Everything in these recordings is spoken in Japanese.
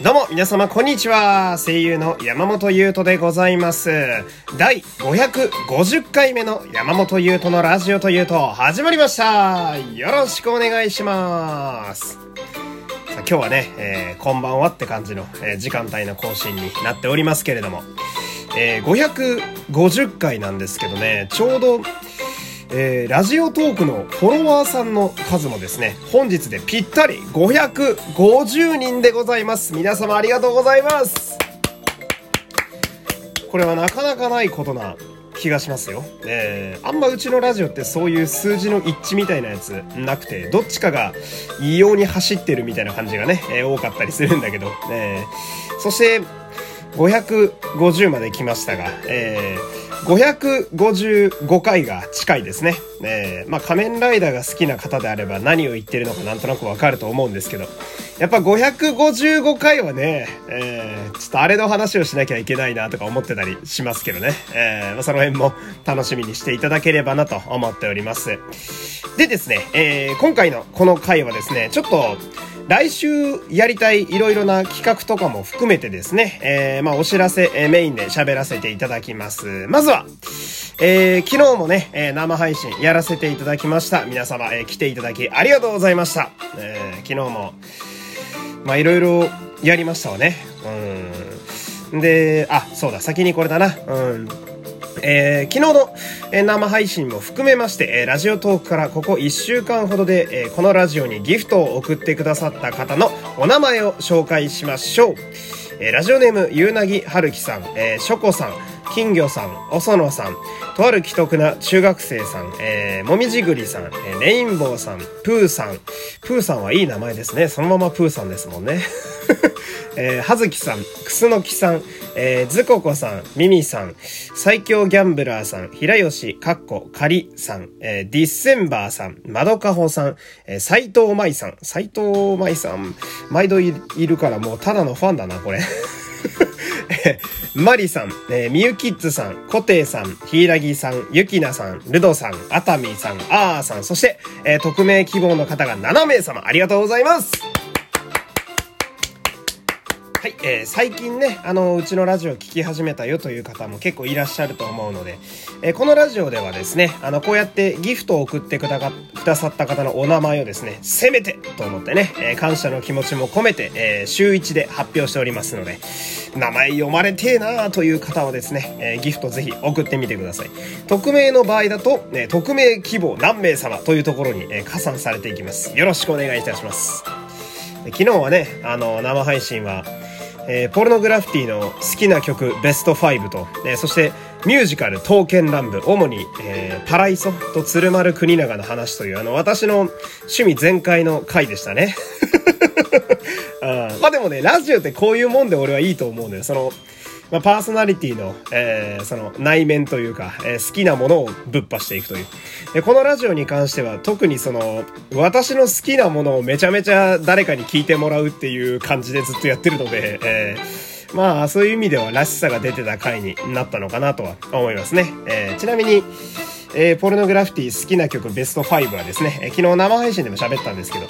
どうも皆様こんにちは、声優の山本優斗でございます。第550回目の山本優斗のラジオというと始まりました。よろしくお願いします。さあ今日はね、こんばんはって感じの、時間帯の更新になっておりますけれども、550回なんですけどね、ちょうどラジオトークのフォロワーさんの数もですね、本日でぴったり550人でございます。皆様ありがとうございます。これはなかなかないことな気がしますよ。あんまうちのラジオってそういう数字の一致みたいなやつなくて、どっちかが異様に走ってるみたいな感じがね、多かったりするんだけど、そして550まで来ましたが、555回が近いですね。まあ仮面ライダーが好きな方であれば何を言ってるのかなんとなくわかると思うんですけど、やっぱ555回はね、ちょっとあれの話をしなきゃいけないなとか思ってたりしますけどね、まあ、その辺も楽しみにしていただければなと思っております。でですね、今回のこの回はですね、ちょっと来週やりたいいろいろな企画とかも含めてですね、まあお知らせ、メインで喋らせていただきます。まずは、昨日もね、生配信やらせていただきました。皆様、来ていただきありがとうございました。昨日も、まあいろいろやりましたわね。で、あ、そうだ、先にこれだな。昨日の、生配信も含めまして、ラジオトークからここ1週間ほどで、このラジオにギフトを送ってくださった方のお名前を紹介しましょう。ラジオネームゆうなぎはるきさん、しょこさん、金魚さん、おそのさん、とある既得な中学生さん、もみじぐりさん、レインボーさん、プーさん、プーさんはいい名前ですね。そのままプーさんですもんね。はずきさん、くすのきさん、ずここさん、みみさん、最強ギャンブラーさん、ひらよしかっこかりさん、ディッセンバーさん、まどかほさん、斎藤舞さん、斎藤舞さん毎度いるからもうただのファンだなこれ。マリさん、ミユキッズさん、コテイさん、ヒイラギさん、ユキナさん、ルドさん、アタミさん、アーさん、そして、匿名希望の方が7名様ありがとうございます。はい、最近ね、うちのラジオ聞き始めたよという方も結構いらっしゃると思うので、このラジオではですね、こうやってギフトを送ってくださった方のお名前をですね、せめてと思ってね、感謝の気持ちも込めて、週1で発表しておりますので、名前読まれてえなーという方はですね、ギフトぜひ送ってみてください。匿名の場合だと、匿名希望何名様というところに、加算されていきます。よろしくお願いいたします。昨日はね、生配信は、ポルノグラフィティの好きな曲ベスト5と、そしてミュージカル刀剣乱舞、主に、パライソと鶴丸国長の話という私の趣味全開の回でしたね。まあでもね、ラジオってこういうもんで俺はいいと思うのよ。そのまあ、パーソナリティの、その内面というか、好きなものをぶっぱしていくという。で、このラジオに関しては特にその私の好きなものをめちゃめちゃ誰かに聞いてもらうっていう感じでずっとやってるので、まあそういう意味ではらしさが出てた回になったのかなとは思いますね。ちなみに、ポルノグラフィティ好きな曲ベスト5はですね、昨日生配信でも喋ったんですけど、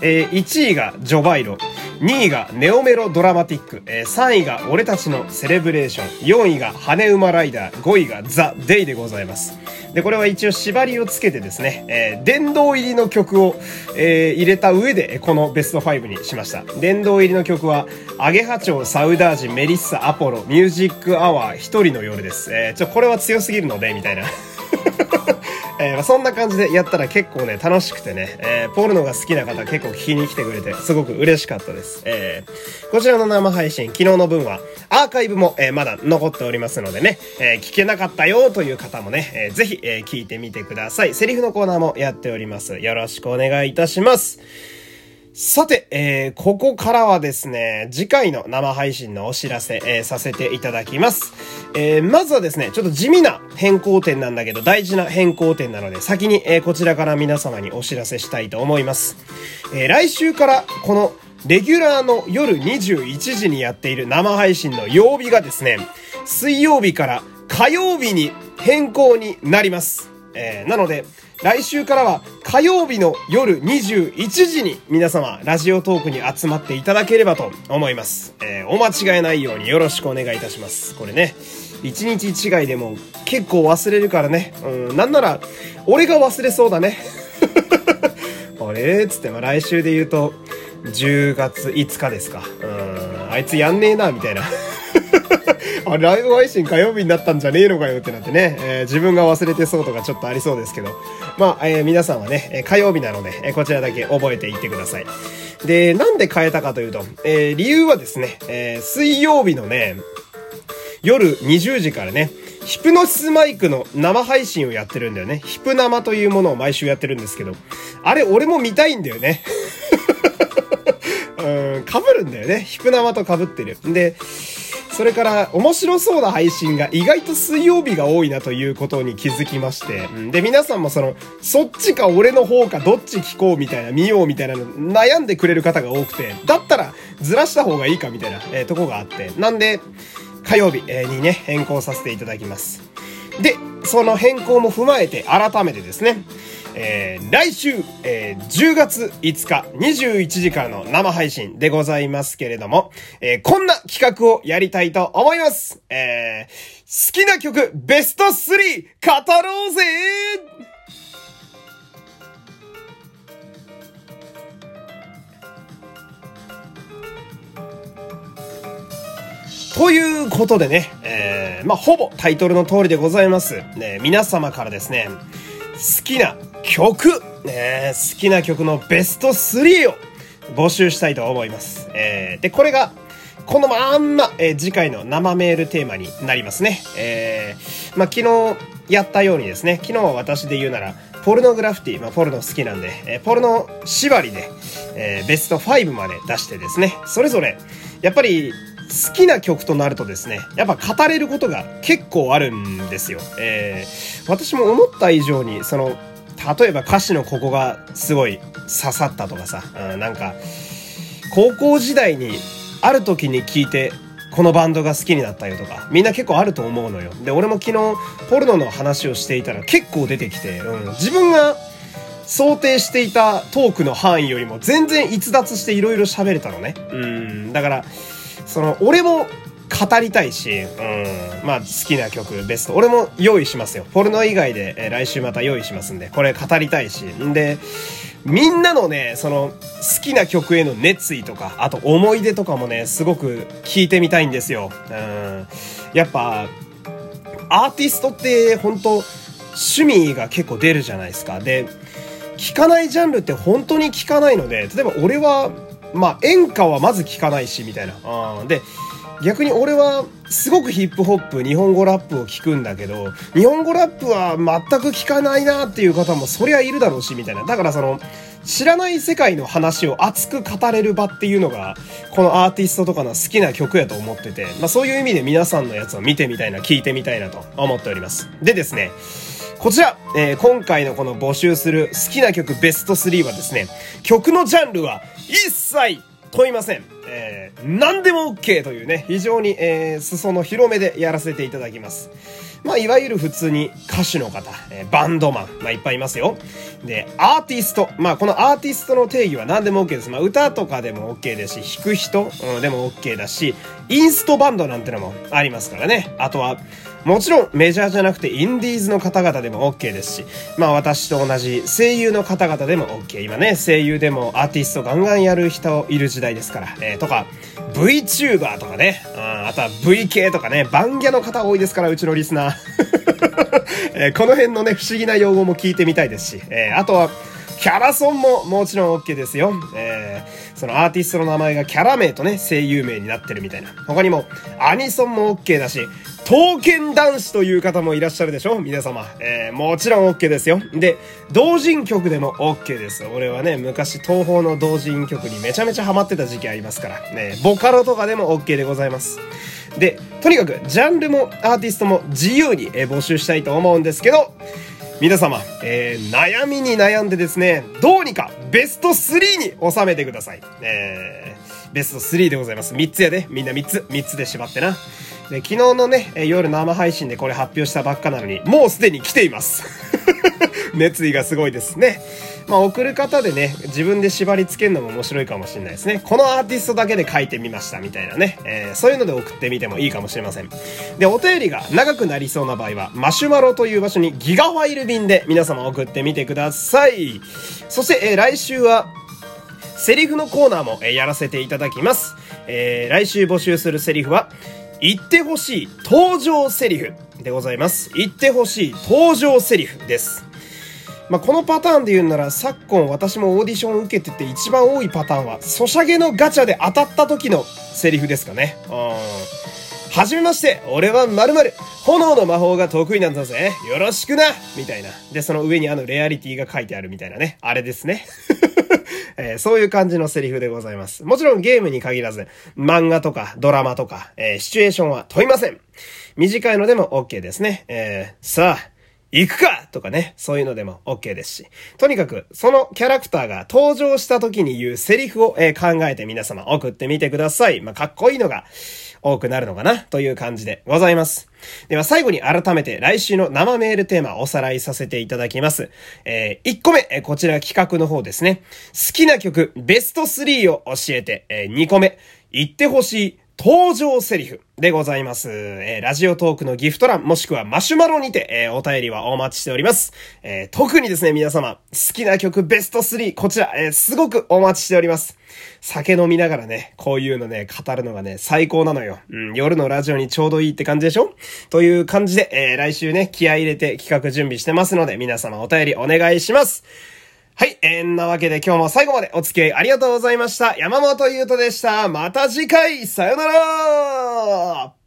1位がジョバイロ、2位がネオメロドラマティック、3位が俺たちのセレブレーション、4位が羽馬ライダー、5位がザ・デイでございます。で、これは一応縛りをつけてですね、殿堂入りの曲を、入れた上でこのベスト5にしました。殿堂入りの曲はアゲハチョウ、サウダージ、メリッサ、アポロ、ミュージックアワー、一人の夜です。これは強すぎるのでみたいな。そんな感じでやったら結構ね楽しくてね、ポルノが好きな方結構聞きに来てくれてすごく嬉しかったです。こちらの生配信昨日の分はアーカイブも、まだ残っておりますのでね、聞けなかったよという方もね、ぜひ、聞いてみてください。セリフのコーナーもやっております。よろしくお願いいたします。さて、ここからはですね、次回の生配信のお知らせ、させていただきます。まずはですね、ちょっと地味な変更点なんだけど、大事な変更点なので、先に、こちらから皆様にお知らせしたいと思います。来週からこのレギュラーの夜21時にやっている生配信の曜日がですね、水曜日から火曜日に変更になります。なので、来週からは火曜日の夜21時に皆様ラジオトークに集まっていただければと思います。お間違えないようによろしくお願いいたします。これね、一日違いでも結構忘れるからね。なんなら俺が忘れそうだね。俺つっても来週で言うと10月5日ですか。あいつやんねえなみたいな。あ、ライブ配信火曜日になったんじゃねえのかよってなってね、自分が忘れてそうとかちょっとありそうですけど、まあ、皆さんはね、火曜日なので、こちらだけ覚えていってください。で、なんで変えたかというと、理由はですね、水曜日のね夜20時からね、ヒプノシスマイクの生配信をやってるんだよね。ヒプ生というものを毎週やってるんですけど、あれ俺も見たいんだよね。被るんだよね。ヒプ生と被ってる。で、それから面白そうな配信が意外と水曜日が多いなということに気づきまして、で皆さんもそっちか俺の方かどっち聞こうみたいな、見ようみたいなの悩んでくれる方が多くて、だったらずらした方がいいかみたいな、とこがあって、なんで火曜日にね変更させていただきます。でその変更も踏まえて改めてですね、来週、10月5日21時からの生配信でございますけれども、こんな企画をやりたいと思います。好きな曲ベスト3語ろうぜ。ということでね、まあほぼタイトルの通りでございます、ね、皆様からですね好きな曲、好きな曲のベスト3を募集したいと思います。で、これが、このまんま、次回の生メールテーマになりますね。まあ、昨日やったようにですね、昨日は私で言うなら、ポルノグラフィティ、まあ、ポルノ好きなんで、ポルノ縛りで、ベスト5まで出してですね、それぞれ、やっぱり、好きな曲となるとですね、やっぱ語れることが結構あるんですよ。私も思った以上に例えば歌詞のここがすごい刺さったとかさ、なんか高校時代にある時に聞いてこのバンドが好きになったよとか、みんな結構あると思うのよ。で、俺も昨日ポルノの話をしていたら結構出てきて、自分が想定していたトークの範囲よりも全然逸脱していろいろ喋れたのね。だから俺も語りたいし、まあ好きな曲ベスト俺も用意しますよ。ポルノ以外で、来週また用意しますんで、これ語りたいし、んでみんなのね好きな曲への熱意とか、あと思い出とかもねすごく聞いてみたいんですよ。やっぱアーティストって本当趣味が結構出るじゃないですか。で聞かないジャンルって本当に聞かないので、例えば俺はまあ演歌はまず聞かないしみたいな。で逆に俺はすごくヒップホップ、日本語ラップを聞くんだけど、日本語ラップは全く聞かないなっていう方もそりゃいるだろうしみたいな。だから知らない世界の話を熱く語れる場っていうのがこのアーティストとかの好きな曲やと思ってて、まあそういう意味で皆さんのやつを見てみたいな、聞いてみたいなと思っております。でですね、こちら、今回のこの募集する好きな曲ベスト3はですね、曲のジャンルは一切問いません。何でも OK というね、非常に、裾の広めでやらせていただきます。まあいわゆる普通に歌手の方、バンドマン、まあいっぱいいますよ。で、アーティスト、まあこのアーティストの定義は何でも OK です。まあ歌とかでも OK ですし、弾く人、でも OK だし、インストバンドなんてのもありますからね。あとはもちろんメジャーじゃなくてインディーズの方々でも OK ですし、まあ私と同じ声優の方々でも OK。今ね、声優でもアーティストガンガンやる人いる時代ですから、とか VTuber とかね、あとは VK とかね、バンギャの方多いですから、うちのリスナー。この辺のね不思議な用語も聞いてみたいですし、あとはキャラソンももちろん OK ですよ。アーティストの名前がキャラ名とね声優名になってるみたいな。他にもアニソンも OK だし、刀剣男子という方もいらっしゃるでしょ皆様。もちろん OK ですよ。で、同人曲でも OK です。俺はね昔東宝の同人曲にめちゃめちゃハマってた時期ありますからね。ボカロとかでも OK でございます。で、とにかくジャンルもアーティストも自由に募集したいと思うんですけど、皆様、悩みに悩んでですね、どうにかベスト3に収めてください。ベスト3でございます。3つやで、みんな3つで縛ってな。で昨日のね夜生配信でこれ発表したばっかなのにもうすでに来ています熱意がすごいですね。まあ送る方でね自分で縛り付けるのも面白いかもしれないですね。このアーティストだけで書いてみましたみたいなね、そういうので送ってみてもいいかもしれません。でお便りが長くなりそうな場合はマシュマロという場所にギガファイル便で皆様送ってみてください。そして、来週はセリフのコーナーも、やらせていただきます。来週募集するセリフは言ってほしい登場セリフでございます。言ってほしい登場セリフです。まあ、このパターンで言うなら昨今私もオーディションを受けてて一番多いパターンはソシャゲのガチャで当たった時のセリフですかね。はじめまして俺は〇〇炎の魔法が得意なんだぜよろしくなみたいなでその上にレアリティが書いてあるみたいなねあれですねそういう感じのセリフでございます。もちろんゲームに限らず漫画とかドラマとか、シチュエーションは問いません。短いのでも OK ですね。さあ行くかとかねそういうのでも OK ですしとにかくそのキャラクターが登場した時に言うセリフを、考えて皆様送ってみてください。まあ、かっこいいのが多くなるのかなという感じでございます。では最後に改めて来週の生メールテーマをおさらいさせていただきます。1個目、こちら企画の方ですね。好きな曲ベスト3を教えて、2個目言ってほしい登場セリフでございます。ラジオトークのギフト欄もしくはマシュマロにて、お便りはお待ちしております。特にですね皆様好きな曲ベスト3こちら、すごくお待ちしております。酒飲みながらねこういうのね語るのがね最高なのよ、夜のラジオにちょうどいいって感じでしょという感じで、来週ね気合い入れて企画準備してますので皆様お便りお願いします。はい、なわけで今日も最後までお付き合いありがとうございました。山本優斗でした。また次回、さよなら。